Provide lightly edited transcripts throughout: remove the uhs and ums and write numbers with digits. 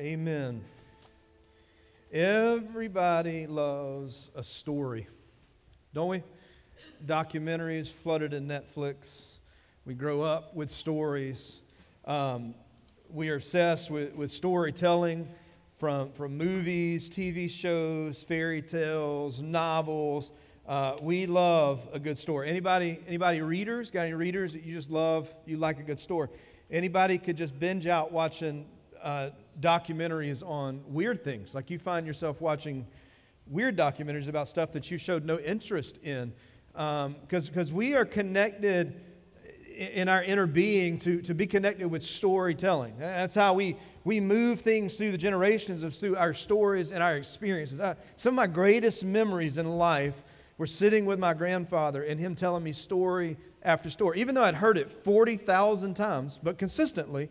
Amen. Everybody loves a story, don't we? Documentaries flooded in Netflix. We grow up with stories. We are obsessed with storytelling from movies, TV shows, fairy tales, novels. We love a good story. Anybody readers? Got any readers that you just love? You like a good story? Anybody could just binge out watching documentaries on weird things. Like you find yourself watching weird documentaries about stuff that you showed no interest in. Because we are connected in our inner being to be connected with storytelling. That's how we move things through the generations of through our stories and our experiences. Some of my greatest memories in life were sitting with my grandfather and him telling me story after story. Even though I'd heard it 40,000 times, but consistently,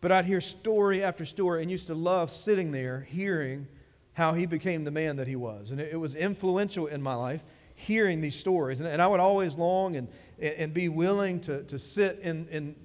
but I'd hear story after story and used to love sitting there hearing how he became the man that he was. And it was influential in my life, hearing these stories. And I would always long and be willing to sit in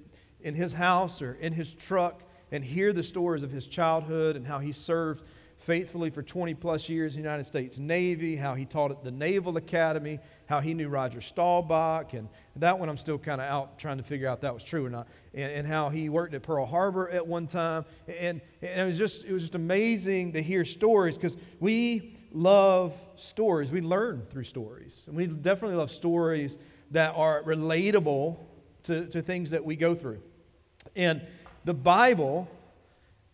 his house or in his truck and hear the stories of his childhood and how he served faithfully for 20 plus years in the United States Navy, how he taught at the Naval Academy, how he knew Roger Staubach, and that one I'm still kind of out trying to figure out if that was true or not, and how he worked at Pearl Harbor at one time, and it was just amazing to hear stories because we love stories. We learn through stories, and we definitely love stories that are relatable to things that we go through, and the Bible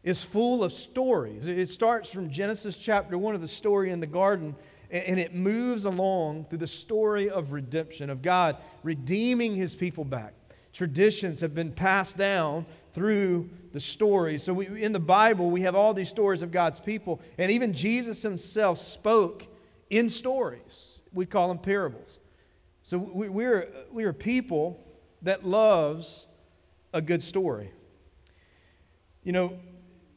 is full of stories. It starts from Genesis chapter 1 of the story in the garden, and it moves along through the story of redemption, of God redeeming His people back. Traditions have been passed down through the stories. So in the Bible, we have all these stories of God's people, and even Jesus Himself spoke in stories. We call them parables. So we're people that loves a good story. You know,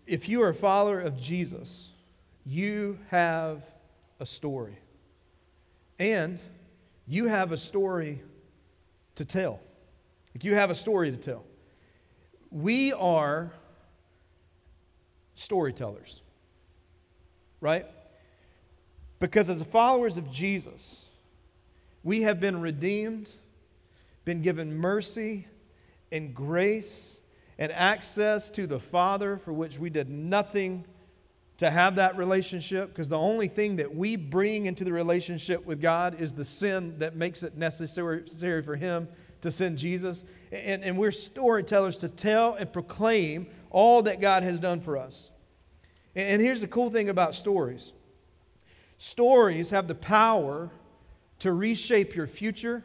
if you are a follower of Jesus, you have a story. And you have a story to tell. Like you have a story to tell. We are storytellers, right? Because as followers of Jesus, we have been redeemed, been given mercy and grace and access to the Father, for which we did nothing to have that relationship, because the only thing that we bring into the relationship with God is the sin that makes it necessary for Him to send Jesus. And we're storytellers to tell and proclaim all that God has done for us. And here's the cool thing about stories. Stories have the power to reshape your future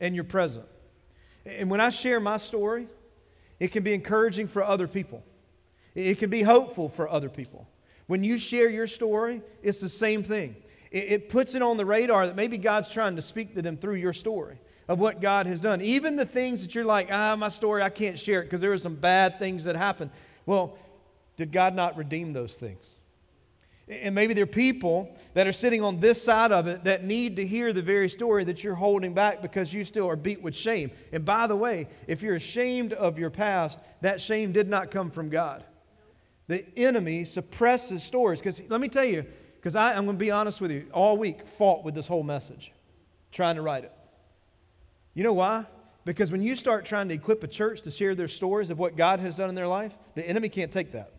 and your present. And when I share my story, it can be encouraging for other people. It can be hopeful for other people. When you share your story, it's the same thing. It puts it on the radar that maybe God's trying to speak to them through your story of what God has done. Even the things that you're like, my story, I can't share it because there are some bad things that happened. Well, did God not redeem those things? And maybe there are people that are sitting on this side of it that need to hear the very story that you're holding back because you still are beat with shame. And by the way, if you're ashamed of your past, that shame did not come from God. The enemy suppresses stories. Because let me tell you, because I'm going to be honest with you, all week fought with this whole message, trying to write it. You know why? Because when you start trying to equip a church to share their stories of what God has done in their life, the enemy can't take that.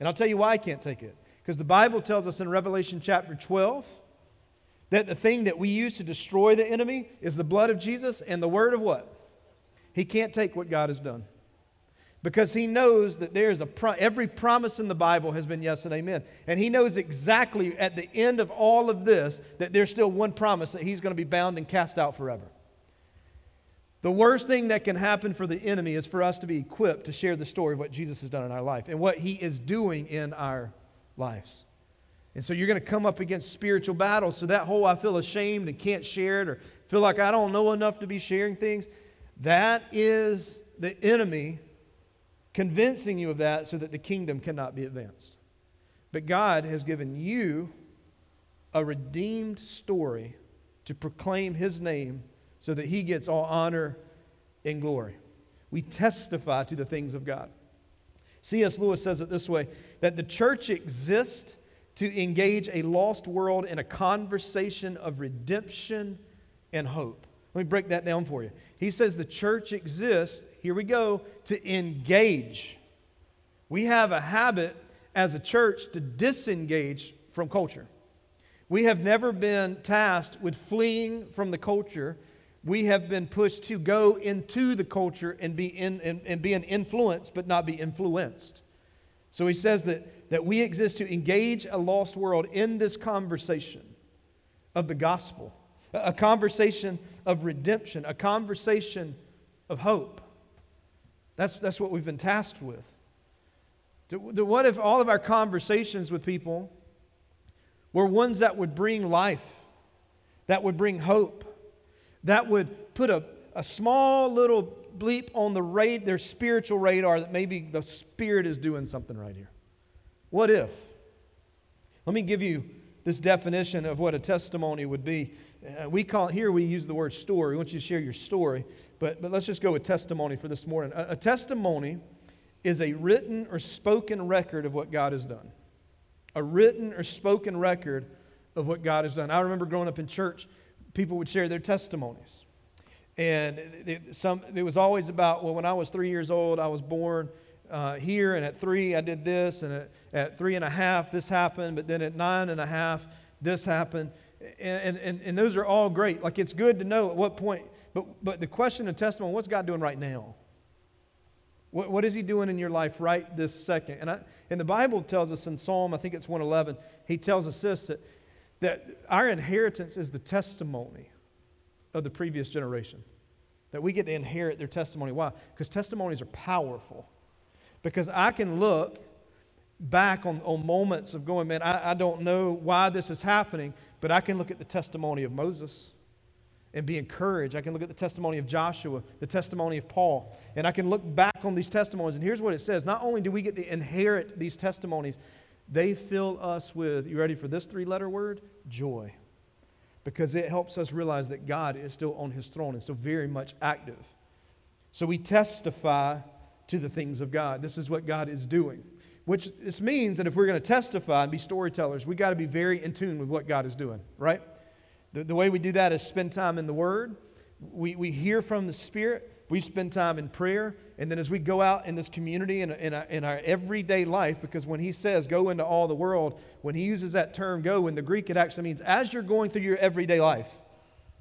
And I'll tell you why he can't take it. Because the Bible tells us in Revelation chapter 12 that the thing that we use to destroy the enemy is the blood of Jesus and the word of what? He can't take what God has done. Because he knows that there is every promise in the Bible has been yes and amen. And he knows exactly at the end of all of this that there's still one promise that he's going to be bound and cast out forever. The worst thing that can happen for the enemy is for us to be equipped to share the story of what Jesus has done in our life and what he is doing in our lives. And so you're going to come up against spiritual battles. So that whole I feel ashamed and can't share it or feel like I don't know enough to be sharing things, that is the enemy convincing you of that so that the kingdom cannot be advanced. But God has given you a redeemed story to proclaim His name so that He gets all honor and glory. We testify to the things of God. C.S. Lewis says it this way, that the church exists to engage a lost world in a conversation of redemption and hope. Let me break that down for you. He says the church exists, here we go, to engage. We have a habit as a church to disengage from culture. We have never been tasked with fleeing from the culture. We have been pushed to go into the culture and be an influence, but not be influenced. So he says that we exist to engage a lost world in this conversation of the gospel, a conversation of redemption, a conversation of hope. That's what we've been tasked with. What if all of our conversations with people were ones that would bring life, that would bring hope, that would put a small little bleep on their spiritual radar that maybe the Spirit is doing something right here? What if? Let me give you this definition of what a testimony would be. We use the word story. We want you to share your story, but let's just go with testimony for this morning. A testimony is a written or spoken record of what God has done. A written or spoken record of what God has done. I remember growing up in church, people would share their testimonies. And it was always about, well, when I was 3 years old, I was born here, and at 3, I did this, and at 3.5, this happened, but then at 9.5, this happened. And those are all great. Like, it's good to know at what point. But the question of testimony, what's God doing right now? What is He doing in your life right this second? And the Bible tells us in Psalm, I think it's 111, He tells us this, that our inheritance is the testimony of the previous generation. That we get to inherit their testimony. Why? Because testimonies are powerful. Because I can look back on moments of going, man, I don't know why this is happening, but I can look at the testimony of Moses and be encouraged. I can look at the testimony of Joshua, the testimony of Paul, and I can look back on these testimonies. And here's what it says. Not only do we get to inherit these testimonies, they fill us with, you ready for this 3-letter word? Joy. Because it helps us realize that God is still on His throne and still very much active. So we testify to the things of God. This is what God is doing. Which this means that if we're going to testify and be storytellers, we got to be very in tune with what God is doing, right? The way we do that is spend time in the Word. We hear from the Spirit. We spend time in prayer. And then as we go out in this community and in our everyday life, because when He says, go into all the world, when He uses that term go, in the Greek it actually means as you're going through your everyday life,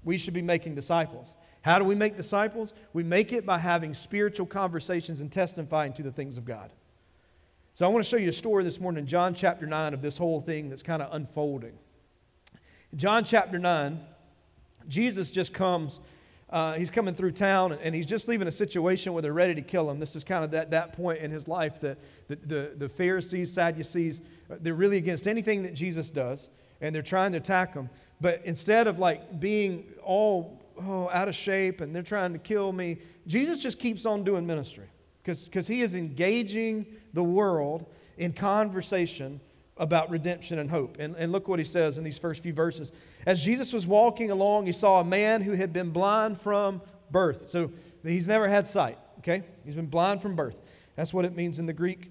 we should be making disciples. How do we make disciples? We make it by having spiritual conversations and testifying to the things of God. So I want to show you a story this morning in John chapter 9 of this whole thing that's kind of unfolding. John chapter 9, Jesus just comes, He's coming through town, and He's just leaving a situation where they're ready to kill Him. This is kind of that point in His life that the Pharisees, Sadducees, they're really against anything that Jesus does, and they're trying to attack Him. But instead of like being all out of shape and they're trying to kill me, Jesus just keeps on doing ministry because He is engaging the world in conversation about redemption and hope. And look what He says in these first few verses. As Jesus was walking along, He saw a man who had been blind from birth. So he's never had sight, okay? He's been blind from birth. That's what it means in the Greek,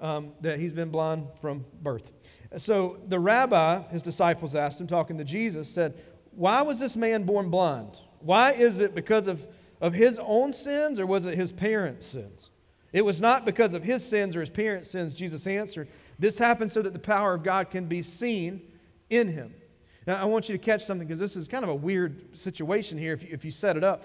that he's been blind from birth. So the rabbi, his disciples asked him, talking to Jesus, said, why was this man born blind? Why is it because of his own sins, or was it his parents' sins? It was not because of his sins or his parents' sins, Jesus answered. This happened so that the power of God can be seen in him. Now, I want you to catch something, because this is kind of a weird situation here if you set it up.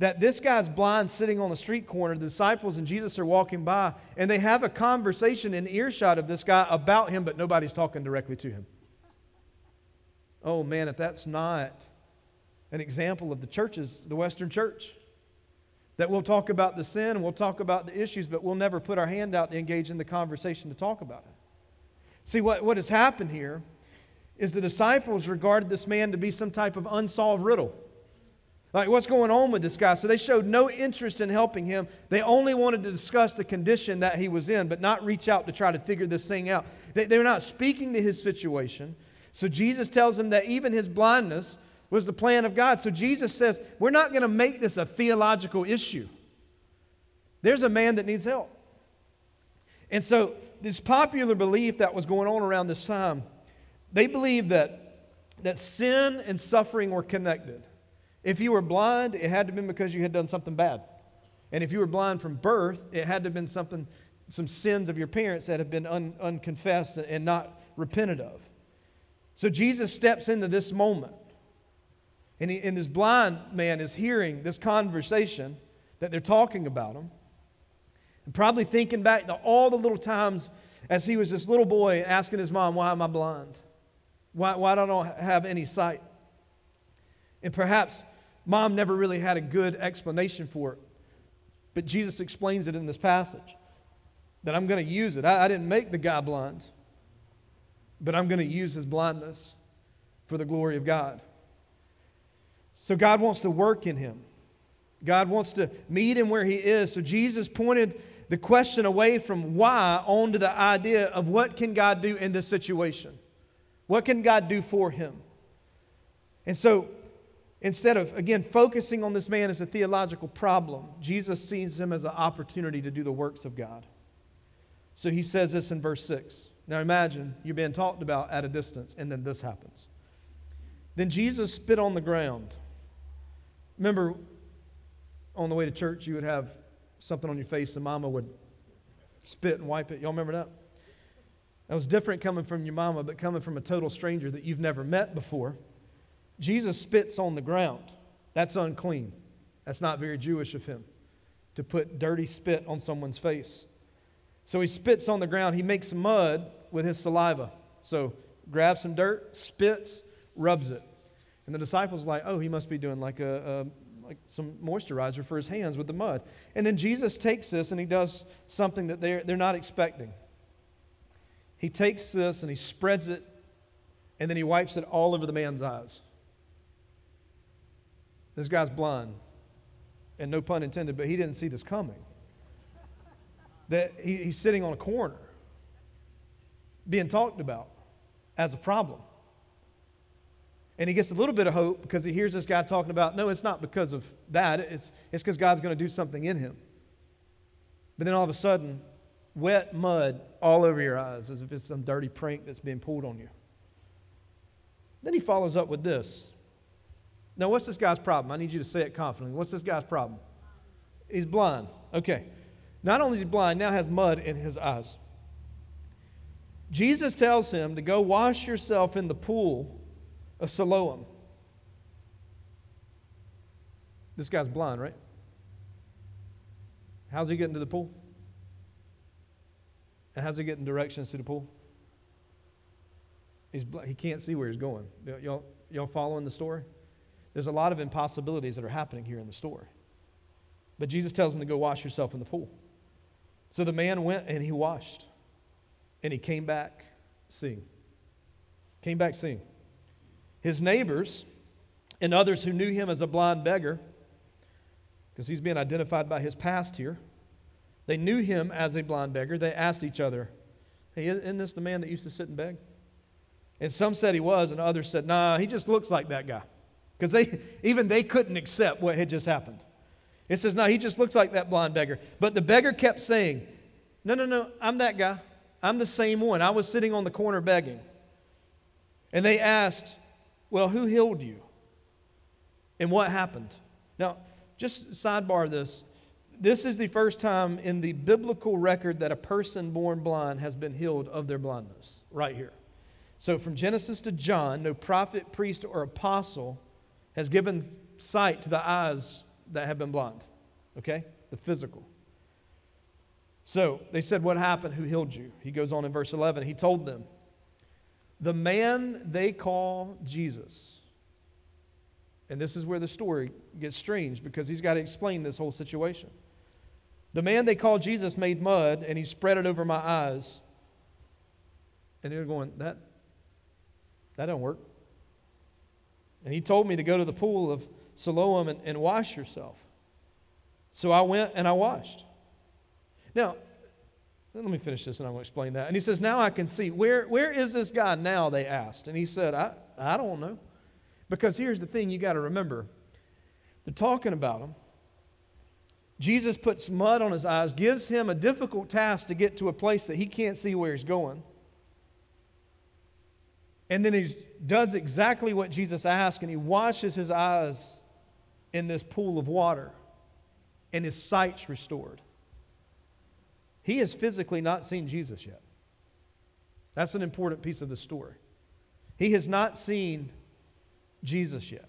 That this guy's blind sitting on the street corner, the disciples and Jesus are walking by, and they have a conversation in earshot of this guy about him, but nobody's talking directly to him. Oh man, if that's not an example of the churches, the Western church, that we'll talk about the sin and we'll talk about the issues, but we'll never put our hand out to engage in the conversation to talk about it. See, what has happened here is the disciples regarded this man to be some type of unsolved riddle. Like, what's going on with this guy? So they showed no interest in helping him. They only wanted to discuss the condition that he was in, but not reach out to try to figure this thing out. They were not speaking to his situation. So Jesus tells him that even his blindness was the plan of God. So Jesus says, we're not going to make this a theological issue. There's a man that needs help. And so this popular belief that was going on around this time, they believed that sin and suffering were connected. If you were blind, it had to have been because you had done something bad. And if you were blind from birth, it had to have been some sins of your parents that have been unconfessed and not repented of. So Jesus steps into this moment. And this blind man is hearing this conversation that they're talking about him. And probably thinking back to all the little times as he was this little boy asking his mom, why am I blind? Why don't I have any sight? And perhaps mom never really had a good explanation for it. But Jesus explains it in this passage. That I'm going to use it. I didn't make the guy blind. But I'm going to use his blindness for the glory of God. So God wants to work in him. God wants to meet him where he is. So Jesus pointed the question away from why onto the idea of what can God do in this situation? What can God do for him? And so instead of, again, focusing on this man as a theological problem, Jesus sees him as an opportunity to do the works of God. So he says this in verse 6. Now imagine you're being talked about at a distance, and then this happens. Then Jesus spit on the ground. Remember, on the way to church, you would have something on your face, and Mama would spit and wipe it. Y'all remember that? That was different coming from your mama, but coming from a total stranger that you've never met before. Jesus spits on the ground. That's unclean. That's not very Jewish of him, to put dirty spit on someone's face. So he spits on the ground. He makes mud with his saliva. So grabs some dirt, spits, rubs it. And the disciples are like, oh, he must be doing like some moisturizer for his hands with the mud. And then Jesus takes this and he does something that they're not expecting. He takes this and he spreads it, and then he wipes it all over the man's eyes. This guy's blind, and no pun intended, but he didn't see this coming. That he's sitting on a corner, being talked about as a problem. And he gets a little bit of hope because he hears this guy talking about, no, it's not because of that. It's because God's going to do something in him. But then all of a sudden, wet mud all over your eyes as if it's some dirty prank that's being pulled on you. Then he follows up with this. Now, what's this guy's problem? I need you to say it confidently. What's this guy's problem? He's blind. Okay. Not only is he blind, now has mud in his eyes. Jesus tells him to go wash yourself in the pool of Siloam. This guy's blind, right? How's he getting to the pool? And how's he getting directions to the pool? He can't see where he's going. Y'all following the story? There's a lot of impossibilities that are happening here in the story. But Jesus tells him to go wash yourself in the pool. So the man went and he washed. And he came back seeing. His neighbors and others who knew him as a blind beggar, because he's being identified by his past here, they knew him as a blind beggar. They asked each other, hey, isn't this the man that used to sit and beg? And some said he was, and others said, nah, he just looks like that guy. Because they couldn't accept what had just happened. It says, no, he just looks like that blind beggar. But the beggar kept saying, no, I'm that guy. I'm the same one. I was sitting on the corner begging. And they asked, well, who healed you? And what happened? Now, just sidebar this. This is the first time in the biblical record that a person born blind has been healed of their blindness, right here. So from Genesis to John, no prophet, priest, or apostle has given sight to the eyes that have been blind. Okay? The physical. So they said, what happened? Who healed you? He goes on in verse 11. He told them, the man they call Jesus. And this is where the story gets strange because he's got to explain this whole situation. The man they call Jesus made mud and he spread it over my eyes. And they're going, that don't work. And he told me to go to the pool of Siloam and wash yourself. So I went and I washed. Now, let me finish this and I'm going to explain that. And he says, now I can see. Where is this guy now, they asked. And he said, I don't know. Because here's the thing you got to remember. They're talking about him. Jesus puts mud on his eyes, gives him a difficult task to get to a place that he can't see where he's going. And then he does exactly what Jesus asked, and he washes his eyes in this pool of water, and his sight's restored. He has physically not seen Jesus yet. That's an important piece of the story. He has not seen Jesus yet.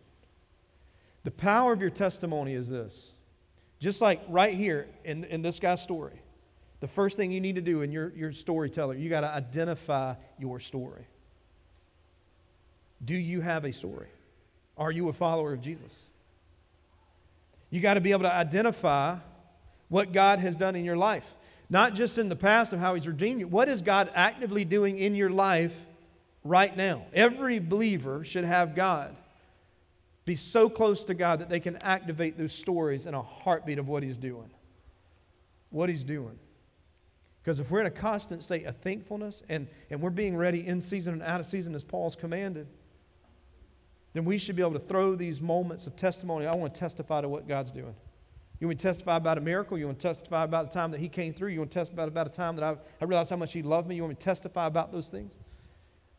The power of your testimony is this. Just like right here in this guy's story, the first thing you need to do in your storyteller, you got to identify your story. Do you have a story? Are you a follower of Jesus? You got to be able to identify what God has done in your life. Not just in the past of how He's redeemed you. What is God actively doing in your life right now? Every believer should have God. Be so close to God that they can activate those stories in a heartbeat of what He's doing. What He's doing. Because if we're in a constant state of thankfulness and we're being ready in season and out of season as Paul's commanded, then we should be able to throw these moments of testimony. I want to testify to what God's doing. You want to testify about a miracle? You want to testify about the time that He came through? You want to testify about a time that I realized how much He loved me? You want me to testify about those things?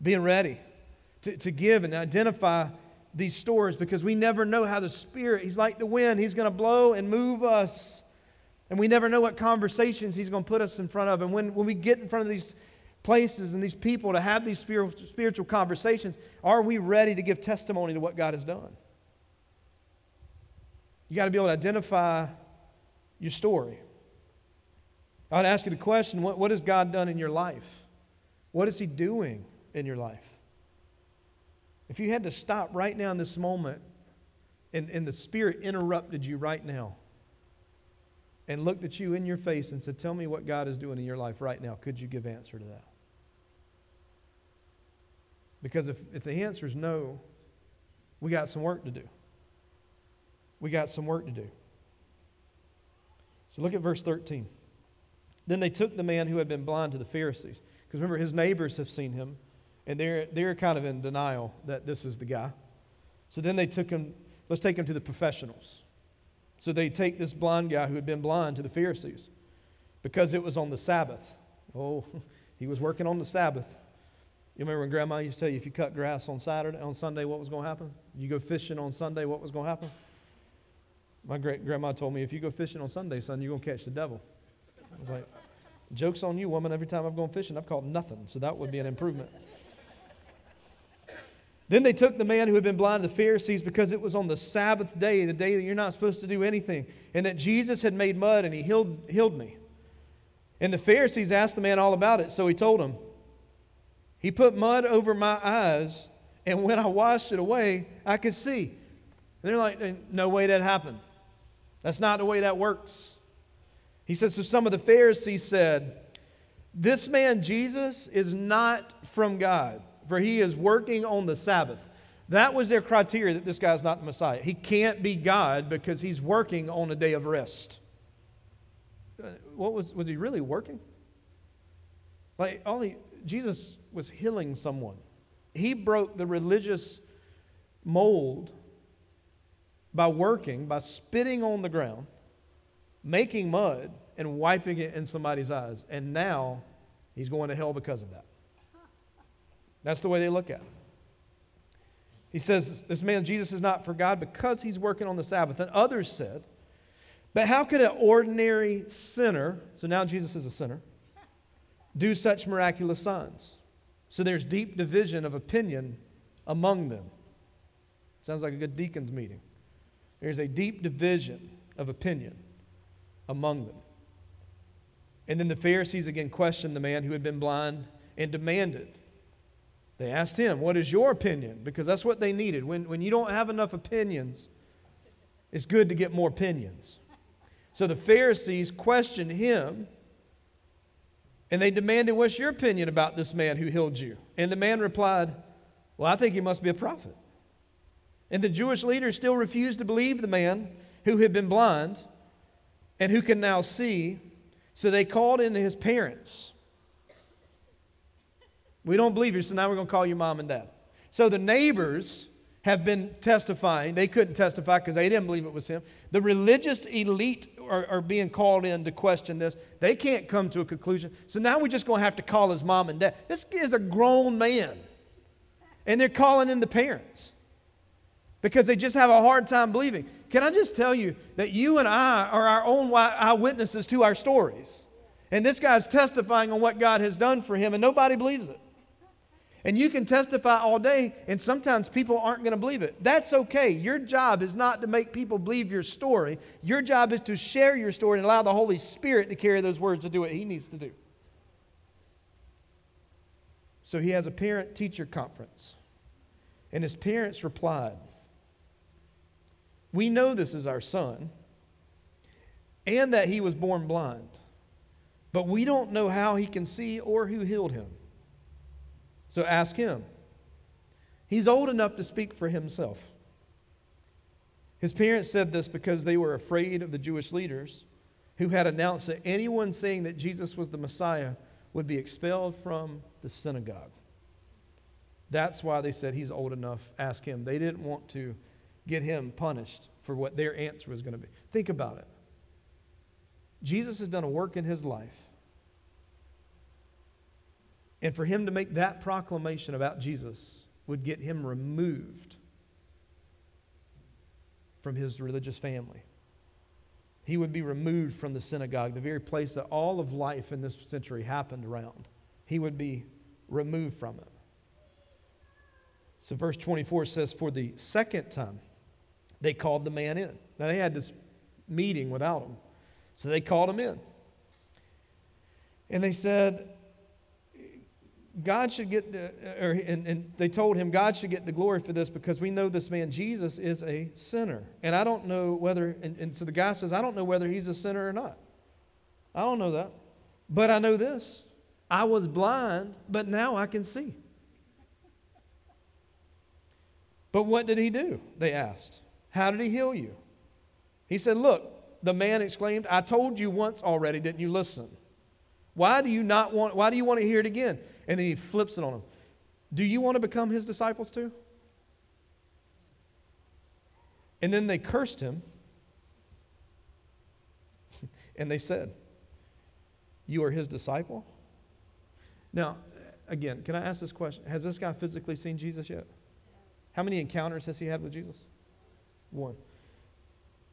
Being ready to give and identify these stories, because we never know how the Spirit, He's like the wind. He's going to blow and move us. And we never know what conversations He's going to put us in front of. And when we get in front of these places and these people to have these spiritual conversations, are we ready to give testimony to what God has done? You got to be able to identify your story. I would ask you the question, what has God done in your life? What is He doing in your life? If you had to stop right now in this moment and the Spirit interrupted you right now and looked at you in your face and said, tell me what God is doing in your life right now, could you give answer to that? Because if the answer is no, we got some work to do. We got some work to do. So look at verse 13. Then they took the man who had been blind to the Pharisees. Because remember, his neighbors have seen him, and they're kind of in denial that this is the guy. So then they took him, let's take him to the professionals. So they take this blind guy who had been blind to the Pharisees because it was on the Sabbath. Oh, he was working on the Sabbath. You remember when Grandma used to tell you if you cut grass on Sunday, what was going to happen? You go fishing on Sunday, what was going to happen? My great-grandma told me, if you go fishing on Sunday, son, you're going to catch the devil. I was like, joke's on you, woman. Every time I've gone fishing, I've caught nothing. So that would be an improvement. Then they took the man who had been blind to the Pharisees because it was on the Sabbath day, the day that you're not supposed to do anything, and that Jesus had made mud and He healed me. And the Pharisees asked the man all about it, so he told them, He put mud over my eyes, and when I washed it away, I could see. And they're like, no way that happened. That's not the way that works. He says, so some of the Pharisees said, this man Jesus is not from God, for He is working on the Sabbath. That was their criteria, that this guy's not the Messiah. He can't be God because He's working on a day of rest. What was He really working? Like, Jesus was healing someone. He broke the religious mold by working, by spitting on the ground, making mud, and wiping it in somebody's eyes. And now he's going to hell because of that. That's the way they look at it. He says, this man Jesus is not for God because he's working on the Sabbath. And others said, but how could an ordinary sinner, so now Jesus is a sinner, do such miraculous signs? So there's deep division of opinion among them. Sounds like a good deacon's meeting. There's a deep division of opinion among them. And then the Pharisees again questioned the man who had been blind and demanded. They asked him, what is your opinion? Because that's what they needed. When you don't have enough opinions, it's good to get more opinions. So the Pharisees questioned him, and they demanded, what's your opinion about this man who healed you? And the man replied, well, I think he must be a prophet. And the Jewish leaders still refused to believe the man who had been blind and who can now see, so they called in his parents. We don't believe you, so now we're going to call you mom and dad. So the neighbors have been testifying. They couldn't testify because they didn't believe it was him. The religious elite are being called in to question this. They can't come to a conclusion. So now we're just going to have to call his mom and dad. This is a grown man. And they're calling in the parents because they just have a hard time believing. Can I just tell you that you and I are our own eyewitnesses to our stories? And this guy's testifying on what God has done for him, and nobody believes it. And you can testify all day, and sometimes people aren't going to believe it. That's okay. Your job is not to make people believe your story. Your job is to share your story and allow the Holy Spirit to carry those words to do what He needs to do. So he has a parent-teacher conference, and his parents replied, "We know this is our son, and that he was born blind, but we don't know how he can see or who healed him. So ask him. He's old enough to speak for himself." His parents said this because they were afraid of the Jewish leaders who had announced that anyone saying that Jesus was the Messiah would be expelled from the synagogue. That's why they said, "He's old enough, ask him." They didn't want to get him punished for what their answer was going to be. Think about it. Jesus has done a work in his life. And for him to make that proclamation about Jesus would get him removed from his religious family. He would be removed from the synagogue, the very place that all of life in this century happened around. He would be removed from it. So verse 24 says, "For the second time, they called the man in." Now they had this meeting without him. So they called him in. And they said, they told him, "God should get the glory for this because we know this man Jesus is a sinner. And I don't know whether," and so the guy says, "I don't know whether he's a sinner or not. I don't know that. But I know this. I was blind, but now I can see." "But what did he do?" they asked. "How did he heal you?" He said, "Look," the man exclaimed, "I told you once already, didn't you listen? Why do you want to hear it again?" And then he flips it on him. "Do you want to become his disciples too?" And then they cursed him. And they said, "You are his disciple?" Now, again, can I ask this question? Has this guy physically seen Jesus yet? How many encounters has he had with Jesus? One.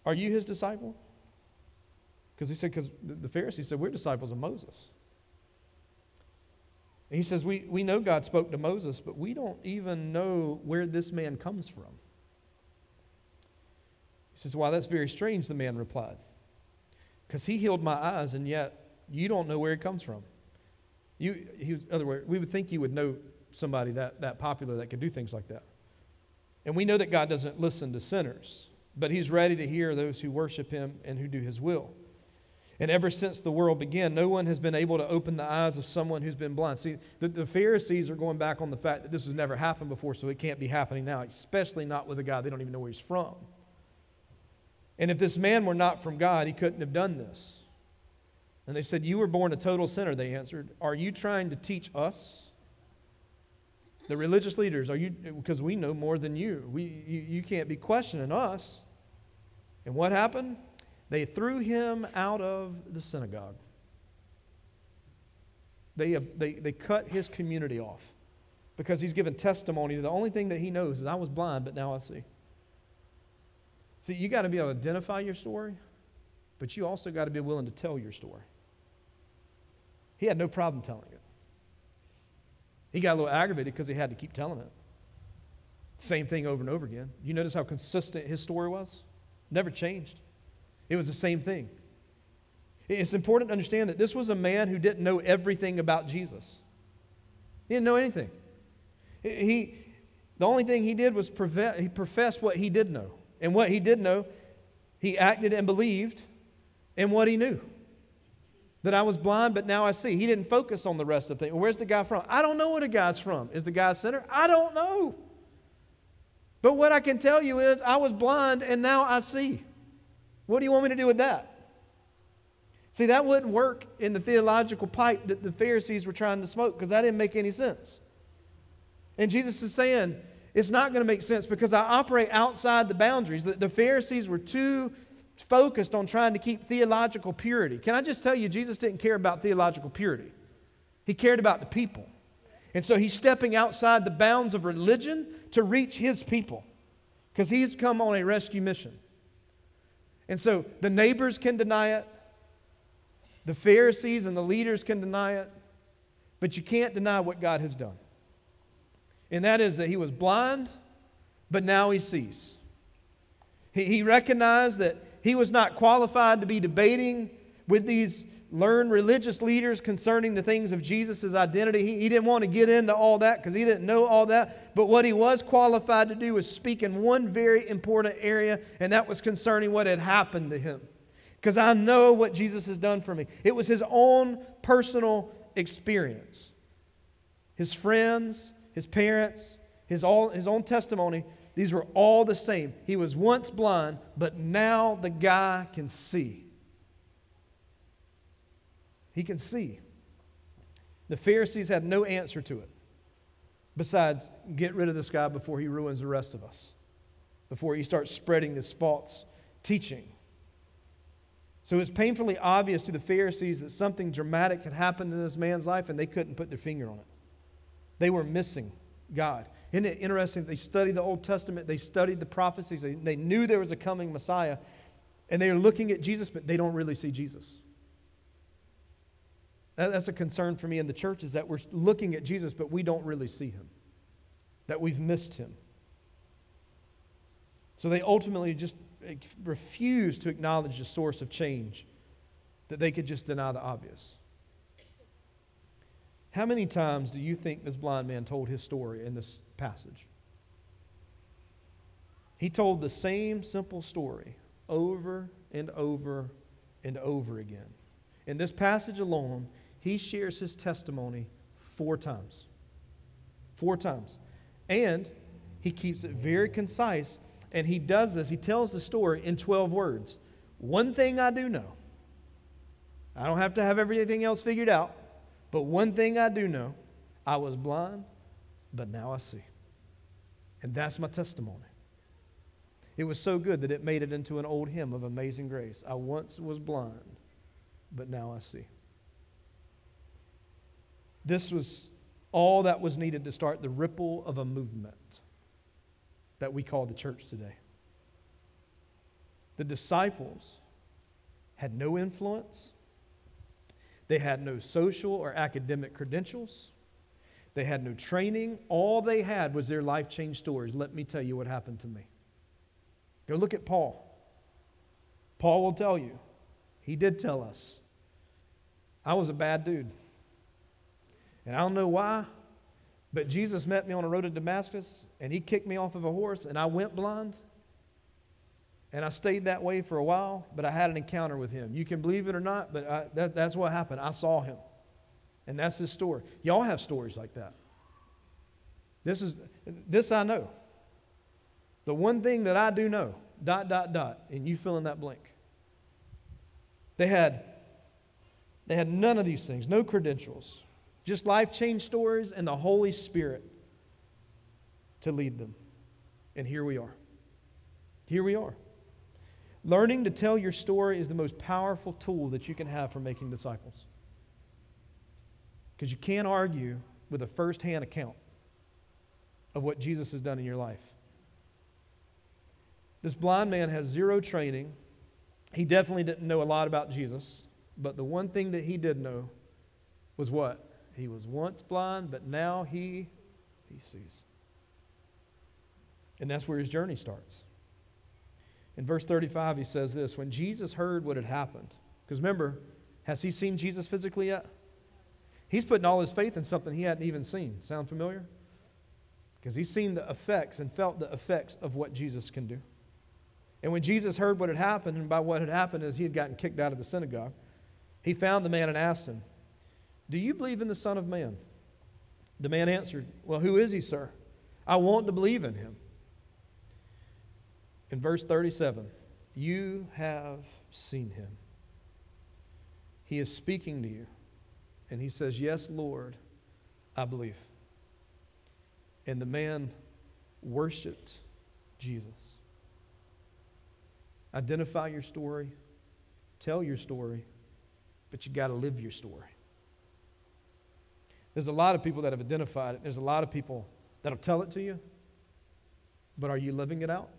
Are you his disciple? Because the Pharisees said, "We're disciples of Moses." And he says, we know God spoke to Moses, but we don't even know where this man comes from." He says, "Why, that's very strange," the man replied, "because he healed my eyes, and yet you don't know where he comes from." We would think you would know somebody that popular that could do things like that. "And we know that God doesn't listen to sinners, but he's ready to hear those who worship him and who do his will. And ever since the world began, no one has been able to open the eyes of someone who's been blind." See, the Pharisees are going back on the fact that this has never happened before, so it can't be happening now, especially not with a guy they don't even know where he's from. And if this man were not from God, he couldn't have done this. And they said, "You were born a total sinner," they answered. "Are you trying to teach us?" The religious leaders, because we know more than you. You can't be questioning us. And what happened? They threw him out of the synagogue. They cut his community off because he's given testimony. The only thing that he knows is, "I was blind, but now I see." See, you got to be able to identify your story, but you also got to be willing to tell your story. He had no problem telling it. He got a little aggravated because he had to keep telling it. Same thing over and over again. You notice how consistent his story was? Never changed. It was the same thing. It's important to understand that this was a man who didn't know everything about Jesus. He didn't know anything. The only thing he did was he professed what he did know. And what he did know, he acted and believed in what he knew. "That I was blind, but now I see." He didn't focus on the rest of the thing. "Where's the guy from?" "I don't know where the guy's from." "Is the guy a sinner?" "I don't know. But what I can tell you is I was blind and now I see. What do you want me to do with that?" See, that wouldn't work in the theological pipe that the Pharisees were trying to smoke because that didn't make any sense. And Jesus is saying, it's not going to make sense because I operate outside the boundaries. The Pharisees were too focused on trying to keep theological purity. Can I just tell you, Jesus didn't care about theological purity. He cared about the people. And so he's stepping outside the bounds of religion to reach his people because he's come on a rescue mission. And so the neighbors can deny it. The Pharisees and the leaders can deny it. But you can't deny what God has done. And that is that he was blind, but now he sees. He recognized that he was not qualified to be debating with these learned religious leaders concerning the things of Jesus' identity. He didn't want to get into all that because he didn't know all that. But what he was qualified to do was speak in one very important area, and that was concerning what had happened to him. Because I know what Jesus has done for me. It was his own personal experience. His friends, his parents, his own testimony, these were all the same. He was once blind, but now the guy can see. He can see. The Pharisees had no answer to it besides get rid of this guy before he ruins the rest of us, before he starts spreading this false teaching. So it's painfully obvious to the Pharisees that something dramatic had happened in this man's life and they couldn't put their finger on it. They were missing God. Isn't it interesting? They studied the Old Testament. They studied the prophecies. They knew there was a coming Messiah. And they are looking at Jesus, but they don't really see Jesus. That's a concern for me in the church, is that we're looking at Jesus, but we don't really see him. That we've missed him. So they ultimately just refuse to acknowledge the source of change, that they could just deny the obvious. How many times do you think this blind man told his story in this passage? He told the same simple story over and over and over again. In this passage alone, he shares his testimony 4 times. 4 times. And he keeps it very concise, and he does this. He tells the story in 12 words. One thing I do know. I don't have to have everything else figured out. But one thing I do know, I was blind, but now I see. And that's my testimony. It was so good that it made it into an old hymn of Amazing Grace. I once was blind, but now I see. This was all that was needed to start the ripple of a movement that we call the church today. The disciples had no influence. They had no social or academic credentials. They had no training. All they had was their life-change stories. Let me tell you what happened to me. Go look at Paul. Paul will tell you. He did tell us. I was a bad dude. And I don't know why, but Jesus met me on the road to Damascus, and he kicked me off of a horse, and I went blind. And I stayed that way for a while, but I had an encounter with him. You can believe it or not, but that's what happened. I saw him. And that's his story. Y'all have stories like that. This I know. The one thing that I do know, ... and you fill in that blank. They had none of these things, no credentials, just life-change stories and the Holy Spirit to lead them. And here we are. Here we are. Learning to tell your story is the most powerful tool that you can have for making disciples. Because you can't argue with a first-hand account of what Jesus has done in your life. This blind man has zero training. He definitely didn't know a lot about Jesus. But the one thing that he did know was what? He was once blind, but now he sees. And that's where his journey starts. In verse 35, he says this, when Jesus heard what had happened, because remember, has he seen Jesus physically yet? He's putting all his faith in something he hadn't even seen. Sound familiar? Because he's seen the effects and felt the effects of what Jesus can do. And when Jesus heard what had happened, and by what had happened is he had gotten kicked out of the synagogue, he found the man and asked him, do you believe in the Son of Man? The man answered, well, who is he, sir? I want to believe in him. In verse 37, you have seen him. He is speaking to you. And he says, yes, Lord, I believe. And the man worshiped Jesus. Identify your story, tell your story, but you got to live your story. There's a lot of people that have identified it. There's a lot of people that'll tell it to you, but are you living it out?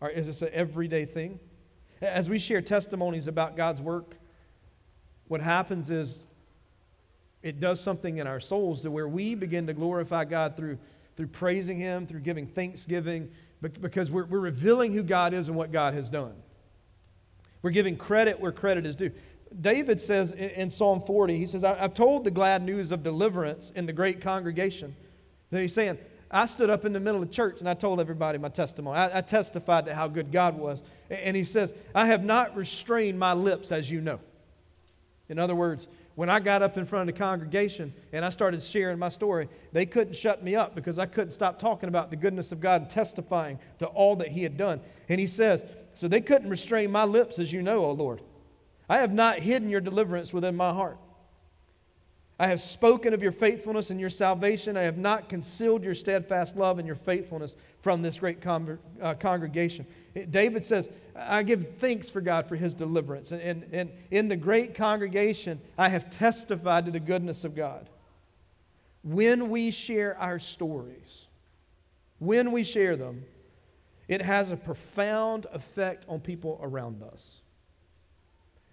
Or is this an everyday thing? As we share testimonies about God's work, what happens is it does something in our souls to where we begin to glorify God through praising Him, through giving thanksgiving, because we're revealing who God is and what God has done. We're giving credit where credit is due. David says in Psalm 40, he says, I've told the glad news of deliverance in the great congregation. Then he's saying, I stood up in the middle of church and I told everybody my testimony. I testified to how good God was. And he says, I have not restrained my lips, as you know. In other words, when I got up in front of the congregation and I started sharing my story, they couldn't shut me up because I couldn't stop talking about the goodness of God and testifying to all that He had done. And he says, so they couldn't restrain my lips, as you know, O Lord. I have not hidden your deliverance within my heart. I have spoken of your faithfulness and your salvation. I have not concealed your steadfast love and your faithfulness from this great congregation. David says, I give thanks for God for His deliverance. And in the great congregation, I have testified to the goodness of God. When we share our stories, when we share them, it has a profound effect on people around us.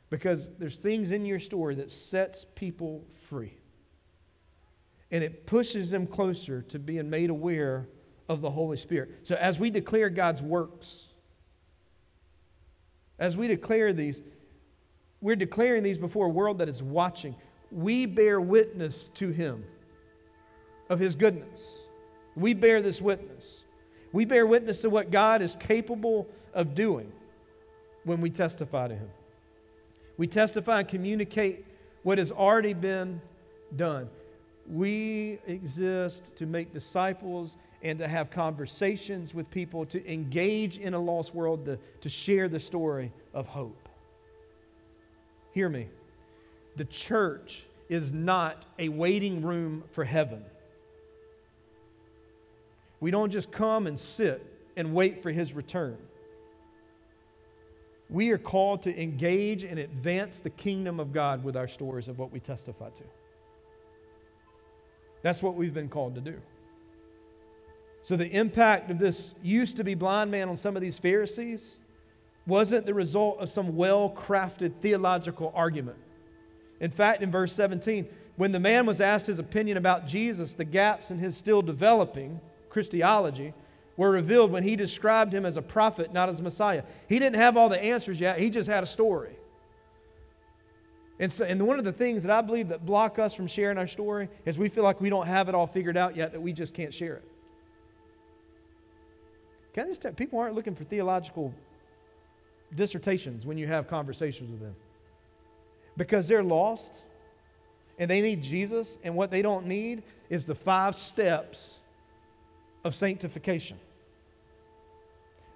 Because there's things in your story that sets people free. And it pushes them closer to being made aware of the Holy Spirit. So as we declare God's works, as we declare these, we're declaring these before a world that is watching. We bear witness to Him of His goodness. We bear this witness. We bear witness to what God is capable of doing when we testify to Him. We testify and communicate what has already been done. We exist to make disciples and to have conversations with people, to engage in a lost world, to share the story of hope. Hear me. The church is not a waiting room for heaven. We don't just come and sit and wait for His return. We are called to engage and advance the kingdom of God with our stories of what we testify to. That's what we've been called to do. So the impact of this used to be blind man on some of these Pharisees wasn't the result of some well-crafted theological argument. In fact, in verse 17, when the man was asked his opinion about Jesus, the gaps in his still developing Christology were revealed when he described Him as a prophet, not as Messiah. He didn't have all the answers yet. He just had a story. And one of the things that I believe that block us from sharing our story is we feel like we don't have it all figured out yet, that we just can't share it. Can I just tell you, people aren't looking for theological dissertations when you have conversations with them. Because they're lost, and they need Jesus, and what they don't need is the 5 steps of sanctification.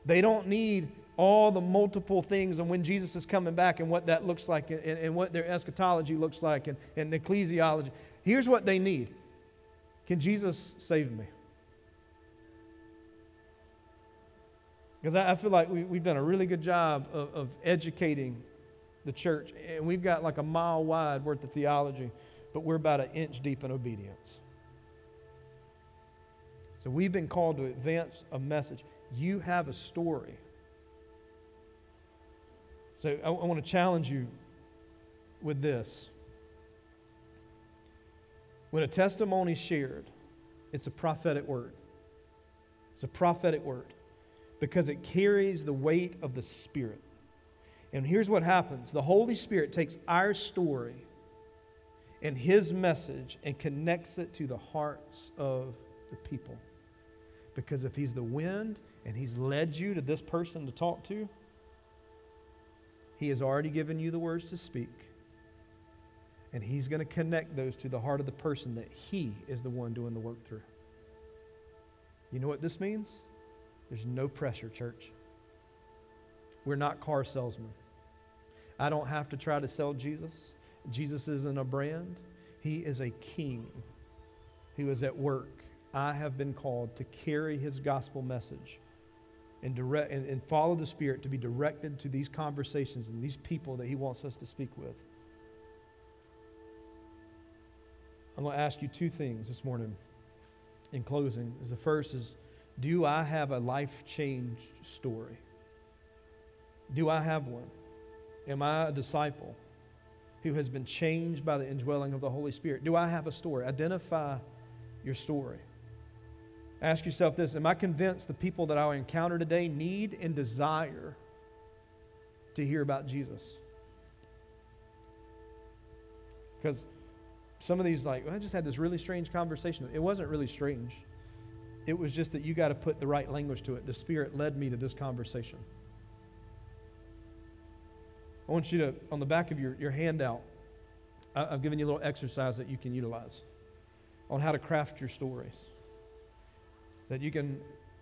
They don't need all the multiple things on when Jesus is coming back and what that looks like and what their eschatology looks like and the ecclesiology. Here's what they need. Can Jesus save me? Because I feel like we've done a really good job of educating the church, and we've got like a mile wide worth of theology, but we're about an inch deep in obedience. So we've been called to advance a message. You have a story. So I want to challenge you with this. When a testimony is shared, it's a prophetic word. It's a prophetic word because it carries the weight of the Spirit. And here's what happens. The Holy Spirit takes our story and His message and connects it to the hearts of the people. Because if He's the wind and He's led you to this person to talk to, He has already given you the words to speak. And He's going to connect those to the heart of the person that He is the one doing the work through. You know what this means? There's no pressure, church. We're not car salesmen. I don't have to try to sell Jesus. Jesus isn't a brand. He is a king who is at work I have been called to carry his gospel message and direct and follow the Spirit to be directed to these conversations and these people that he wants us to speak with. I'm going to ask you two things this morning in closing. The first is, do I have a life-changed story? Do I have one? Am I a disciple who has been changed by the indwelling of the Holy Spirit? Do I have a story? Identify your story. Ask yourself this: am I convinced the people that I encounter today need and desire to hear about Jesus? Because some of these, I just had this really strange conversation. It wasn't really strange. It was just that you got to put the right language to it. The Spirit led me to this conversation. I want you to, on the back of your handout, I've given you a little exercise that you can utilize on how to craft your stories. That you can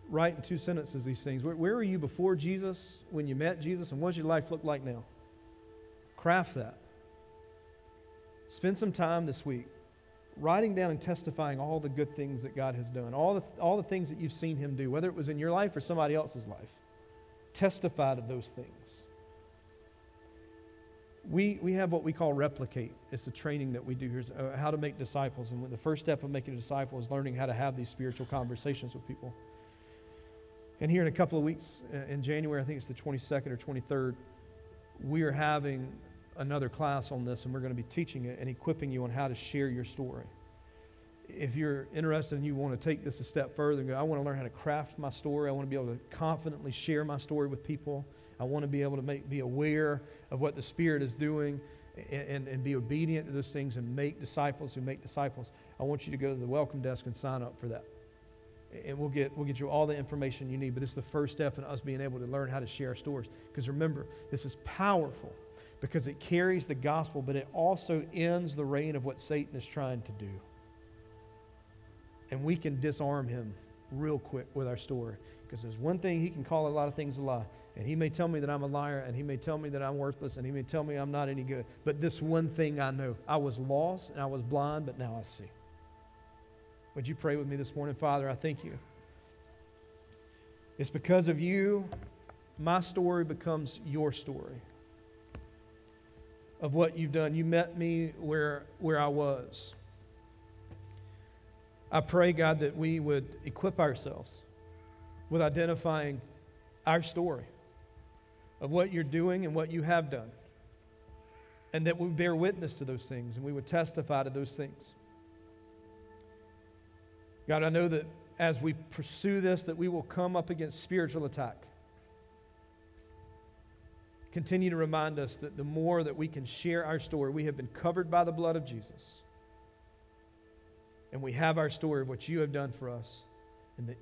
write in 2 sentences these things. Where were you before Jesus, when you met Jesus, and what does your life look like now? Craft that. Spend some time this week writing down and testifying all the good things that God has done, all the things that you've seen him do, whether it was in your life or somebody else's life. Testify to those things. We have what we call Replicate. It's the training that we do here, how to make disciples. And the first step of making a disciple is learning how to have these spiritual conversations with people. And here in a couple of weeks, in January, I think it's the 22nd or 23rd, we are having another class on this, and we're going to be teaching it and equipping you on how to share your story. If you're interested and you want to take this a step further and go, I want to learn how to craft my story, I want to be able to confidently share my story with people, I want to be able to be aware of what the Spirit is doing and be obedient to those things and make disciples who make disciples, I want you to go to the welcome desk and sign up for that. And we'll get you all the information you need. But it's the first step in us being able to learn how to share our stories. Because remember, this is powerful because it carries the gospel, but it also ends the reign of what Satan is trying to do. And we can disarm him real quick with our story. Because there's one thing, he can call a lot of things a lie. And he may tell me that I'm a liar, and he may tell me that I'm worthless, and he may tell me I'm not any good. But this one thing I know, I was lost and I was blind, but now I see. Would you pray with me this morning? Father, I thank you. It's because of you, my story becomes your story of what you've done. You met me where I was. I pray, God, that we would equip ourselves with identifying our story of what you're doing and what you have done, and that we bear witness to those things and we would testify to those things. God, I know that as we pursue this, that we will come up against spiritual attack. Continue to remind us that the more that we can share our story, we have been covered by the blood of Jesus. And we have our story of what you have done for us and the